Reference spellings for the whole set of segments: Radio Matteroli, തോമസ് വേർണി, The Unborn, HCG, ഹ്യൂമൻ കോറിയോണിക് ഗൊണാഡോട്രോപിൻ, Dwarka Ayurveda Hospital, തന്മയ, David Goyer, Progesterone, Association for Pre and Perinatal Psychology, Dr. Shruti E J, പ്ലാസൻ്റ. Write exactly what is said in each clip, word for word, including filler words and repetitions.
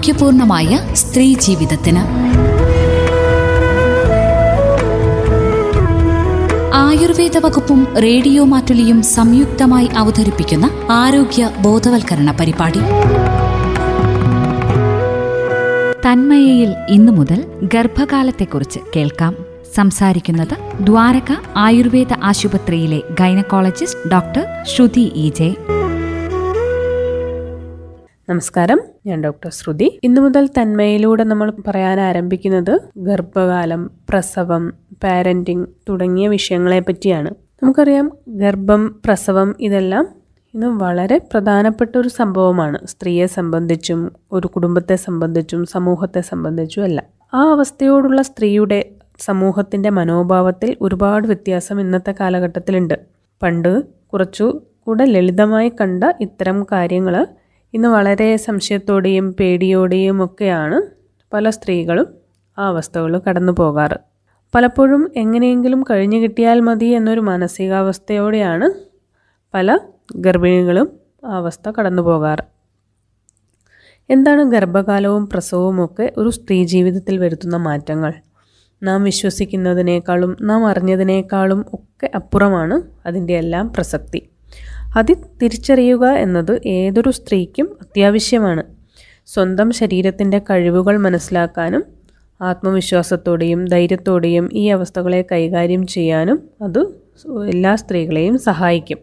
ആരോഗ്യപൂർണമായ സ്ത്രീ ജീവിതത്തിന്. ആയുർവേദ വകുപ്പും റേഡിയോ മാറ്റൊലിയും സംയുക്തമായി അവതരിപ്പിക്കുന്ന ആരോഗ്യ ബോധവൽക്കരണ പരിപാടി തന്മയയിൽ ഇന്നു മുതൽ ഗർഭകാലത്തെക്കുറിച്ച് കേൾക്കാം. സംസാരിക്കുന്നത് ദ്വാരക ആയുർവേദ ആശുപത്രിയിലെ gynaecologist doctor Shruthi E J. നമസ്കാരം, ഞാൻ ഡോക്ടർ ശ്രുതി. ഇന്നു മുതൽ തന്മയിലൂടെ നമ്മൾ പറയാൻ ആരംഭിക്കുന്നത് ഗർഭകാലം, പ്രസവം, പാരന്റിങ് തുടങ്ങിയ വിഷയങ്ങളെ പറ്റിയാണ്. നമുക്കറിയാം, ഗർഭം, പ്രസവം ഇതെല്ലാം ഇന്ന് വളരെ പ്രധാനപ്പെട്ട ഒരു സംഭവമാണ്, സ്ത്രീയെ സംബന്ധിച്ചും ഒരു കുടുംബത്തെ സംബന്ധിച്ചും സമൂഹത്തെ സംബന്ധിച്ചും എല്ലാം. ആ അവസ്ഥയോടുള്ള സ്ത്രീയുടെ, സമൂഹത്തിൻ്റെ മനോഭാവത്തിൽ ഒരുപാട് വ്യത്യാസം ഇന്നത്തെ കാലഘട്ടത്തിലുണ്ട്. പണ്ട് കുറച്ചു കൂടെ ലളിതമായി കണ്ട ഇത്തരം കാര്യങ്ങൾ ഇന്ന് വളരെ സംശയത്തോടെയും പേടിയോടെയും ഒക്കെയാണ് പല സ്ത്രീകളും ആ അവസ്ഥകൾ കടന്നു പോകാറ്. പലപ്പോഴും എങ്ങനെയെങ്കിലും കഴിഞ്ഞു കിട്ടിയാൽ മതി എന്നൊരു മാനസികാവസ്ഥയോടെയാണ് പല ഗർഭിണികളും ആ അവസ്ഥ കടന്നു പോകാറ്. എന്താണ് ഗർഭകാലവും പ്രസവവും ഒക്കെ ഒരു സ്ത്രീ ജീവിതത്തിൽ വരുത്തുന്ന മാറ്റങ്ങൾ? നാം വിശ്വസിക്കുന്നതിനേക്കാളും നാം അറിഞ്ഞതിനേക്കാളും ഒക്കെ അപ്പുറമാണ് അതിൻ്റെ എല്ലാം പ്രസക്തി. അത് തിരിച്ചറിയുക എന്നത് ഏതൊരു സ്ത്രീക്കും അത്യാവശ്യമാണ്. സ്വന്തം ശരീരത്തിൻ്റെ കഴിവുകൾ മനസ്സിലാക്കാനും ആത്മവിശ്വാസത്തോടെയും ധൈര്യത്തോടെയും ഈ അവസ്ഥകളെ കൈകാര്യം ചെയ്യാനും അത് എല്ലാ സ്ത്രീകളെയും സഹായിക്കും.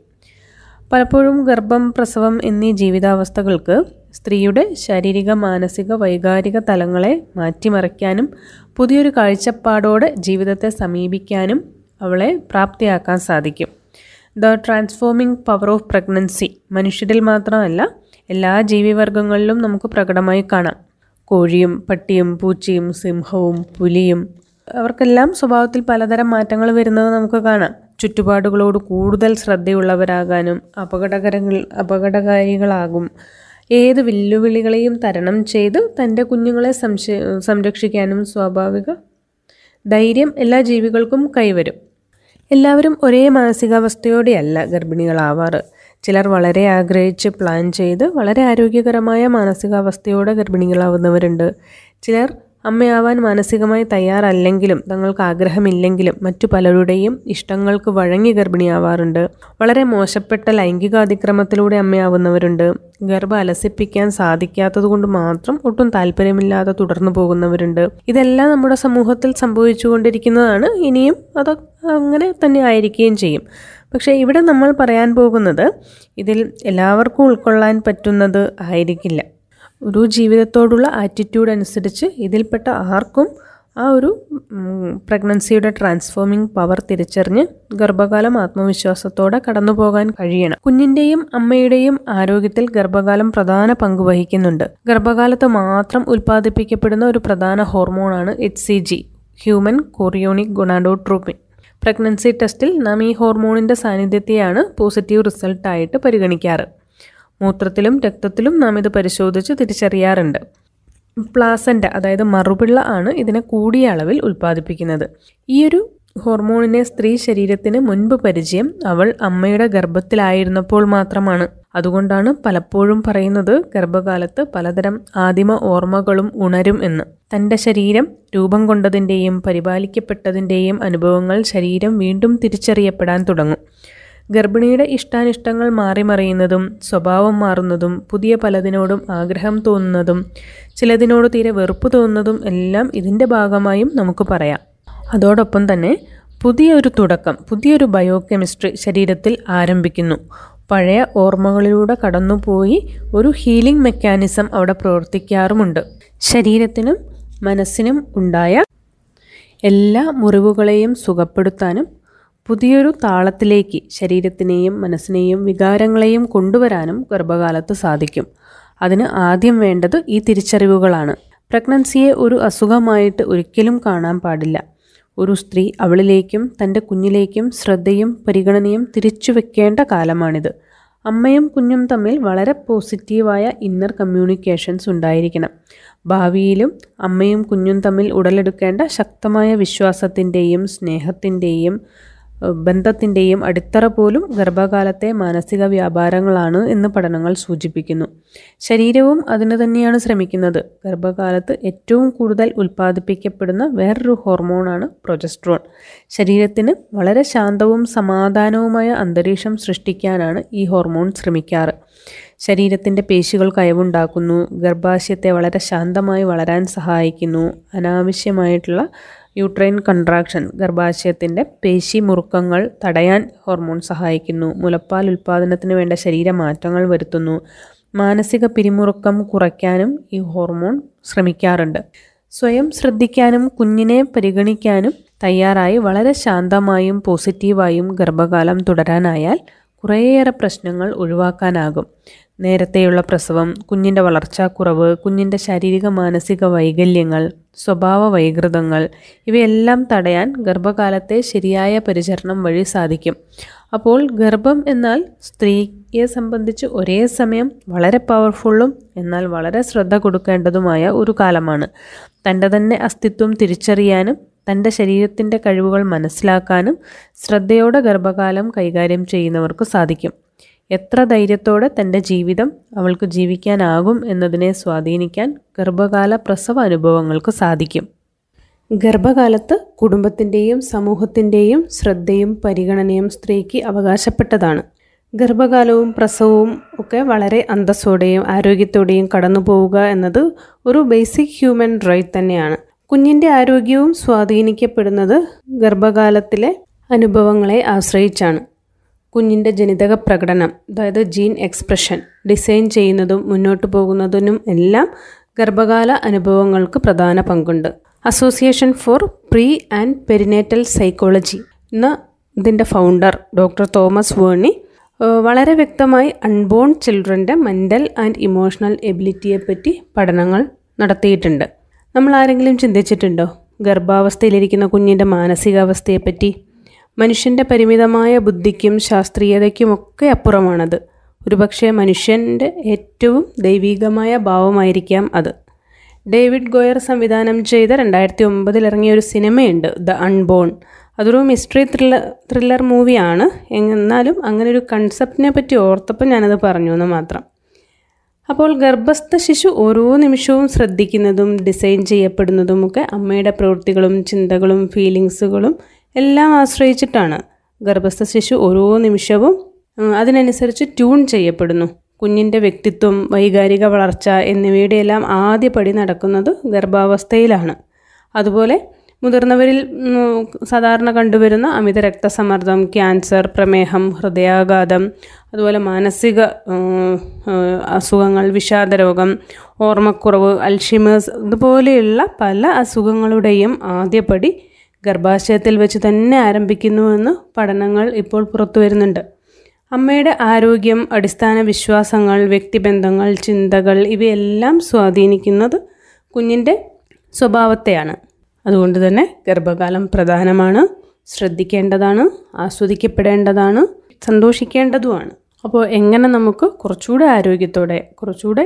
പലപ്പോഴും ഗർഭം, പ്രസവം എന്നീ ജീവിതാവസ്ഥകൾക്ക് സ്ത്രീയുടെ ശാരീരിക, മാനസിക, വൈകാരിക തലങ്ങളെ മാറ്റിമറിക്കാനും പുതിയൊരു കാഴ്ചപ്പാടോടെ ജീവിതത്തെ സമീപിക്കാനും അവളെ പ്രാപ്തിയാക്കാൻ സാധിക്കും. The transforming power of pregnancy മനുഷ്യരിൽ മാത്രമല്ല എല്ലാ ജീവിവർഗങ്ങളിലും നമുക്ക് പ്രകടമായി കാണാം. കോഴിയും പട്ടിയും പൂച്ചയും സിംഹവും പുലിയും അവർക്കെല്ലാം സ്വഭാവത്തിൽ പലതരം മാറ്റങ്ങൾ വരുന്നത് നമുക്ക് കാണാം. ചുറ്റുപാടുകളോട് കൂടുതൽ ശ്രദ്ധയുള്ളവരാകാനും അപകടകരങ്ങൾ അപകടകാരികളാകും. ഏത് വെല്ലുവിളികളെയും തരണം ചെയ്ത് തൻ്റെ കുഞ്ഞുങ്ങളെ സംശയ സംരക്ഷിക്കാനും സ്വാഭാവിക ധൈര്യം എല്ലാ ജീവികൾക്കും കൈവരും. എല്ലാവരും ഒരേ മാനസികാവസ്ഥയോടെയല്ല ഗർഭിണികളാവാറ്. ചിലർ വളരെ ആഗ്രഹിച്ച് പ്ലാൻ ചെയ്ത് വളരെ ആരോഗ്യകരമായ മാനസികാവസ്ഥയോടെ ഗർഭിണികളാവുന്നവരുണ്ട്. ചിലർ അമ്മയാവാൻ മാനസികമായി തയ്യാറല്ലെങ്കിലും തങ്ങൾക്ക് ആഗ്രഹമില്ലെങ്കിലും മറ്റു പലരുടെയും ഇഷ്ടങ്ങൾക്ക് വഴങ്ങി ഗർഭിണിയാവാറുണ്ട്. വളരെ മോശപ്പെട്ട ലൈംഗികാതിക്രമത്തിലൂടെ അമ്മയാവുന്നവരുണ്ട്. ഗർഭം അലസിപ്പിക്കാൻ സാധിക്കാത്തത് കൊണ്ട് മാത്രം ഒട്ടും താല്പര്യമില്ലാതെ തുടർന്നു പോകുന്നവരുണ്ട്. ഇതെല്ലാം നമ്മുടെ സമൂഹത്തിൽ സംഭവിച്ചുകൊണ്ടിരിക്കുന്നതാണ്. ഇനിയും അത് അങ്ങനെ തന്നെ ആയിരിക്കുകയും ചെയ്യും. പക്ഷേ ഇവിടെ നമ്മൾ പറയാൻ പോകുന്നത് ഇതിൽ എല്ലാവർക്കും ഉൾക്കൊള്ളാൻ പറ്റുന്നത് ആയിരിക്കില്ല. ഒരു ജീവിതത്തോടുള്ള ആറ്റിറ്റ്യൂഡ് അനുസരിച്ച് ഇതിൽപ്പെട്ട ആർക്കും ആ ഒരു പ്രഗ്നൻസിയുടെ ട്രാൻസ്ഫോമിംഗ് പവർ തിരിച്ചറിഞ്ഞ് ഗർഭകാലം ആത്മവിശ്വാസത്തോടെ കടന്നു പോകാൻ കഴിയണം. കുഞ്ഞിൻ്റെയും അമ്മയുടെയും ആരോഗ്യത്തിൽ ഗർഭകാലം പ്രധാന പങ്ക് വഹിക്കുന്നുണ്ട്. ഗർഭകാലത്ത് മാത്രം ഉൽപ്പാദിപ്പിക്കപ്പെടുന്ന ഒരു പ്രധാന ഹോർമോണാണ് H C G, ഹ്യൂമൻ കോറിയോണിക് ഗൊണാഡോട്രോപിൻ. Pregnancy ടെസ്റ്റിൽ നാം ഈ ഹോർമോണിൻ്റെ സാന്നിധ്യത്തെയാണ് പോസിറ്റീവ് റിസൾട്ടായിട്ട് പരിഗണിക്കാറ്. മൂത്രത്തിലും രക്തത്തിലും നാം ഇത് പരിശോധിച്ച് തിരിച്ചറിയാറുണ്ട്. പ്ലാസൻ്റ, അതായത് മറുപിള്ള, ആണ് ഇതിനെ കൂടിയ അളവിൽ ഉൽപ്പാദിപ്പിക്കുന്നത്. ഈയൊരു ഹോർമോണിനെ സ്ത്രീ ശരീരത്തിന് മുൻപ് പരിചയം അവൾ അമ്മയുടെ ഗർഭത്തിലായിരുന്നപ്പോൾ മാത്രമാണ്. അതുകൊണ്ടാണ് പലപ്പോഴും പറയുന്നത് ഗർഭകാലത്ത് പലതരം ആദിമ ഓർമ്മകളും ഉണരും എന്ന്. തൻ്റെ ശരീരം രൂപം കൊണ്ടതിൻ്റെയും പരിപാലിക്കപ്പെട്ടതിൻ്റെയും അനുഭവങ്ങൾ ശരീരം വീണ്ടും തിരിച്ചറിയപ്പെടാൻ തുടങ്ങും. ഗർഭിണിയുടെ ഇഷ്ടാനിഷ്ടങ്ങൾ മാറിമറിയുന്നതും സ്വഭാവം മാറുന്നതും പുതിയ പലതിനോടും ആഗ്രഹം തോന്നുന്നതും ചിലതിനോട് തീരെ വെറുപ്പ് തോന്നുന്നതും എല്ലാം ഇതിൻ്റെ ഭാഗമായും നമുക്ക് പറയാം. അതോടൊപ്പം തന്നെ പുതിയൊരു തുടക്കം, പുതിയൊരു ബയോ കെമിസ്ട്രി ശരീരത്തിൽ ആരംഭിക്കുന്നു. പഴയ ഓർമ്മകളിലൂടെ കടന്നുപോയി ഒരു ഹീലിംഗ് മെക്കാനിസം അവിടെ പ്രവർത്തിക്കാറുമുണ്ട്. ശരീരത്തിനും മനസ്സിനും ഉണ്ടായ എല്ലാ മുറിവുകളെയും സുഖപ്പെടുത്താനും പുതിയൊരു താളത്തിലേക്ക് ശരീരത്തിനെയും മനസ്സിനെയും വികാരങ്ങളെയും കൊണ്ടുവരാനും ഗർഭകാലത്ത് സാധിക്കും. അതിന് ആദ്യം വേണ്ടത് ഈ തിരിച്ചറിവുകളാണ്. പ്രഗ്നൻസിയെ ഒരു അസുഖമായിട്ട് ഒരിക്കലും കാണാൻ പാടില്ല. ഒരു സ്ത്രീ അവളിലേക്കും തൻ്റെ കുഞ്ഞിലേക്കും ശ്രദ്ധയും പരിഗണനയും തിരിച്ചു വെക്കേണ്ട കാലമാണിത്. അമ്മയും കുഞ്ഞും തമ്മിൽ വളരെ പോസിറ്റീവായ ഇന്നർ കമ്മ്യൂണിക്കേഷൻസ് ഉണ്ടായിരിക്കണം. ഭാവിയിലും അമ്മയും കുഞ്ഞും തമ്മിൽ ഉടലെടുക്കേണ്ട ശക്തമായ വിശ്വാസത്തിൻ്റെയും സ്നേഹത്തിൻ്റെയും ബന്ധത്തിൻ്റെയും അടിത്തറ പോലും ഗർഭകാലത്തെ മാനസിക വ്യാപാരങ്ങളാണ് എന്ന് പഠനങ്ങൾ സൂചിപ്പിക്കുന്നു. ശരീരവും അതിന് തന്നെയാണ് ശ്രമിക്കുന്നത്. ഗർഭകാലത്ത് ഏറ്റവും കൂടുതൽ ഉൽപ്പാദിപ്പിക്കപ്പെടുന്ന വേറൊരു ഹോർമോണാണ് പ്രൊജസ്ട്രോൺ. ശരീരത്തിന് വളരെ ശാന്തവും സമാധാനവുമായ അന്തരീക്ഷം സൃഷ്ടിക്കാനാണ് ഈ ഹോർമോൺ ശ്രമിക്കാറ്. ശരീരത്തിൻ്റെ പേശികൾ കയവുണ്ടാക്കുന്നു, ഗർഭാശയത്തെ വളരെ ശാന്തമായി വളരാൻ സഹായിക്കുന്നു. അനാവശ്യമായിട്ടുള്ള യൂട്രൈൻ കൺട്രാക്ഷൻ, ഗർഭാശയത്തിൻ്റെ പേശി മുറുക്കങ്ങൾ തടയാൻ ഹോർമോൺ സഹായിക്കുന്നു. മുലപ്പാൽ ഉൽപ്പാദനത്തിന് വേണ്ട ശരീരമാറ്റങ്ങൾ വരുത്തുന്നു. മാനസിക പിരിമുറുക്കം കുറയ്ക്കാനും ഈ ഹോർമോൺ ശ്രമിക്കാറുണ്ട്. സ്വയം ശ്രദ്ധിക്കാനും കുഞ്ഞിനെ പരിഗണിക്കാനും തയ്യാറായി വളരെ ശാന്തമായും പോസിറ്റീവായും ഗർഭകാലം തുടരാനായാൽ കുറേയേറെ പ്രശ്നങ്ങൾ ഒഴിവാക്കാനാകും. നേരത്തെയുള്ള പ്രസവം, കുഞ്ഞിൻ്റെ വളർച്ചാക്കുറവ്, കുഞ്ഞിൻ്റെ ശാരീരിക മാനസിക വൈകല്യങ്ങൾ, സ്വഭാവ വൈകൃതങ്ങൾ ഇവയെല്ലാം തടയാൻ ഗർഭകാലത്തെ ശരിയായ പരിചരണം വഴി സാധിക്കും. അപ്പോൾ ഗർഭം എന്നാൽ സ്ത്രീയെ സംബന്ധിച്ച് ഒരേ സമയം വളരെ പവർഫുള്ളും എന്നാൽ വളരെ ശ്രദ്ധ കൊടുക്കേണ്ടതുമായ ഒരു കാലമാണ്. തൻ്റെ തന്നെ അസ്തിത്വം തിരിച്ചറിയാനും തൻ്റെ ശരീരത്തിൻ്റെ കഴിവുകൾ മനസ്സിലാക്കാനും ശ്രദ്ധയോടെ ഗർഭകാലം കൈകാര്യം ചെയ്യുന്നവർക്ക് സാധിക്കും. എത്ര ധൈര്യത്തോടെ തൻ്റെ ജീവിതം അവൾക്ക് ജീവിക്കാനാകും എന്നതിനെ സ്വാധീനിക്കാൻ ഗർഭകാല പ്രസവ അനുഭവങ്ങൾക്ക് സാധിക്കും. ഗർഭകാലത്ത് കുടുംബത്തിൻ്റെയും സമൂഹത്തിൻ്റെയും ശ്രദ്ധയും പരിഗണനയും സ്ത്രീക്ക് അവകാശപ്പെട്ടതാണ്. ഗർഭകാലവും പ്രസവവും ഒക്കെ വളരെ അന്തസ്സോടെയും ആരോഗ്യത്തോടെയും കടന്നു പോവുക എന്നത് ഒരു ബേസിക് ഹ്യൂമൻ റൈറ്റ് തന്നെയാണ്. കുഞ്ഞിൻ്റെ ആരോഗ്യവും സ്വാധീനിക്കപ്പെടുന്നത് ഗർഭകാലത്തിലെ അനുഭവങ്ങളെ ആശ്രയിച്ചാണ്. കുഞ്ഞിൻ്റെ ജനിതക പ്രകടനം, അതായത് ജീൻ എക്സ്പ്രഷൻ, ഡിസൈൻ ചെയ്യുന്നതും മുന്നോട്ട് പോകുന്നതിനും എല്ലാം ഗർഭകാല അനുഭവങ്ങൾക്ക് പ്രധാന പങ്കുണ്ട്. Association for pre and perinatal psychology എന്ന ഇതിൻ്റെ ഫൗണ്ടർ ഡോക്ടർ തോമസ് വേർണി വളരെ വ്യക്തമായി അൺബോൺ ചിൽഡ്രൻ്റെ മെൻ്റൽ ആൻഡ് ഇമോഷണൽ എബിലിറ്റിയെപ്പറ്റി പഠനങ്ങൾ നടത്തിയിട്ടുണ്ട്. നമ്മൾ ആരെങ്കിലും ചിന്തിച്ചിട്ടുണ്ടോ ഗർഭാവസ്ഥയിലിരിക്കുന്ന കുഞ്ഞിൻ്റെ മാനസികാവസ്ഥയെപ്പറ്റി? മനുഷ്യൻ്റെ പരിമിതമായ ബുദ്ധിക്കും ശാസ്ത്രീയതയ്ക്കുമൊക്കെ അപ്പുറമാണത്. ഒരുപക്ഷെ മനുഷ്യൻ്റെ ഏറ്റവും ദൈവികമായ ഭാവമായിരിക്കാം അത്. ഡേവിഡ് ഗോയർ സംവിധാനം ചെയ്ത രണ്ടായിരത്തി ഒമ്പതിൽ ഇറങ്ങിയ ഒരു സിനിമയുണ്ട്, ദ അൺബോൺ. അതൊരു മിസ്റ്ററി ത്രില്ലർ ത്രില്ലർ മൂവിയാണ്. എന്നാലും അങ്ങനെ ഒരു കൺസെപ്റ്റിനെ പറ്റി ഓർത്തപ്പോൾ ഞാനത് പറഞ്ഞു എന്ന് മാത്രം. അപ്പോൾ ഗർഭസ്ഥ ശിശു ഓരോ നിമിഷവും ശ്രദ്ധിക്കുന്നതും ഡിസൈൻ ചെയ്യപ്പെടുന്നതുമൊക്കെ അമ്മയുടെ പ്രവൃത്തികളും ചിന്തകളും ഫീലിങ്സുകളും എല്ലാം ആശ്രയിച്ചിട്ടാണ്. ഗർഭസ്ഥ ശിശു ഓരോ നിമിഷവും അതിനനുസരിച്ച് ട്യൂൺ ചെയ്യപ്പെടുന്നു. കുഞ്ഞിൻ്റെ വ്യക്തിത്വം, വൈകാരിക വളർച്ച എന്നിവയുടെ എല്ലാം ആദ്യപടി നടക്കുന്നത് ഗർഭാവസ്ഥയിലാണ്. അതുപോലെ മുതിർന്നവരിൽ സാധാരണ കണ്ടുവരുന്ന അമിത രക്തസമ്മർദ്ദം, ക്യാൻസർ, പ്രമേഹം, ഹൃദയാഘാതം, അതുപോലെ മാനസിക അസുഖങ്ങൾ, വിഷാദരോഗം, ഓർമ്മക്കുറവ്, അൽഷിമേഴ്സ് ഇതുപോലെയുള്ള പല അസുഖങ്ങളുടെയും ആദ്യപടി ഗർഭാശയത്തിൽ വെച്ച് തന്നെ ആരംഭിക്കുന്നുവെന്ന് പഠനങ്ങൾ ഇപ്പോൾ പുറത്തു വരുന്നുണ്ട്. അമ്മയുടെ ആരോഗ്യം, അടിസ്ഥാന വിശ്വാസങ്ങൾ, വ്യക്തിബന്ധങ്ങൾ, ചിന്തകൾ ഇവയെല്ലാം സ്വാധീനിക്കുന്നത് കുഞ്ഞിൻ്റെ സ്വഭാവത്തെയാണ്. അതുകൊണ്ട് തന്നെ ഗർഭകാലം പ്രധാനമാണ്, ശ്രദ്ധിക്കേണ്ടതാണ്, ആസ്വദിക്കപ്പെടേണ്ടതാണ്, സന്തോഷിക്കേണ്ടതുമാണ്. അപ്പോൾ എങ്ങനെ നമുക്ക് കുറച്ചുകൂടെ ആരോഗ്യത്തോടെ, കുറച്ചുകൂടെ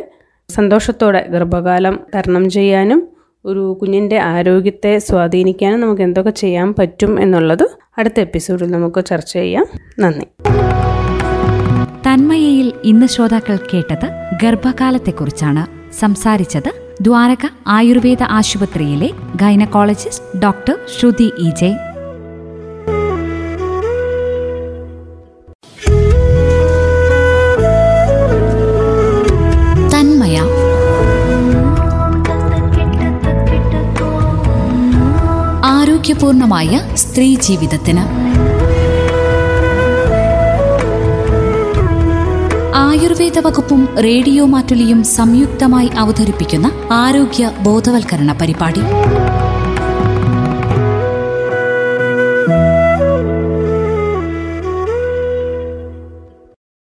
സന്തോഷത്തോടെ ഗർഭകാലം തരണം ചെയ്യാനും ഒരു കുഞ്ഞിൻ്റെ ആരോഗ്യത്തെ സ്വാധീനിക്കാനും നമുക്ക് എന്തൊക്കെ ചെയ്യാൻ പറ്റും എന്നുള്ളത് അടുത്ത എപ്പിസോഡിൽ നമുക്ക് ചർച്ച ചെയ്യാം. നന്ദി. തന്മയയിൽ ഇന്ന് ശ്രോതാക്കൾ കേട്ടത് ഗർഭകാലത്തെക്കുറിച്ചാണ് സംസാരിച്ചത്. ദ്വാരക ആയുർവേദ ആശുപത്രിയിലെ gynaecologist doctor Shruthi E J. പൂർണ്ണമായ സ്ത്രീ ജീവിതത്തിന് ആയുർവേദ വകുപ്പും റേഡിയോ മാറ്റുലിയും സംയുക്തമായി അവതരിപ്പിക്കുന്ന ആരോഗ്യ ബോധവൽക്കരണ പരിപാടി.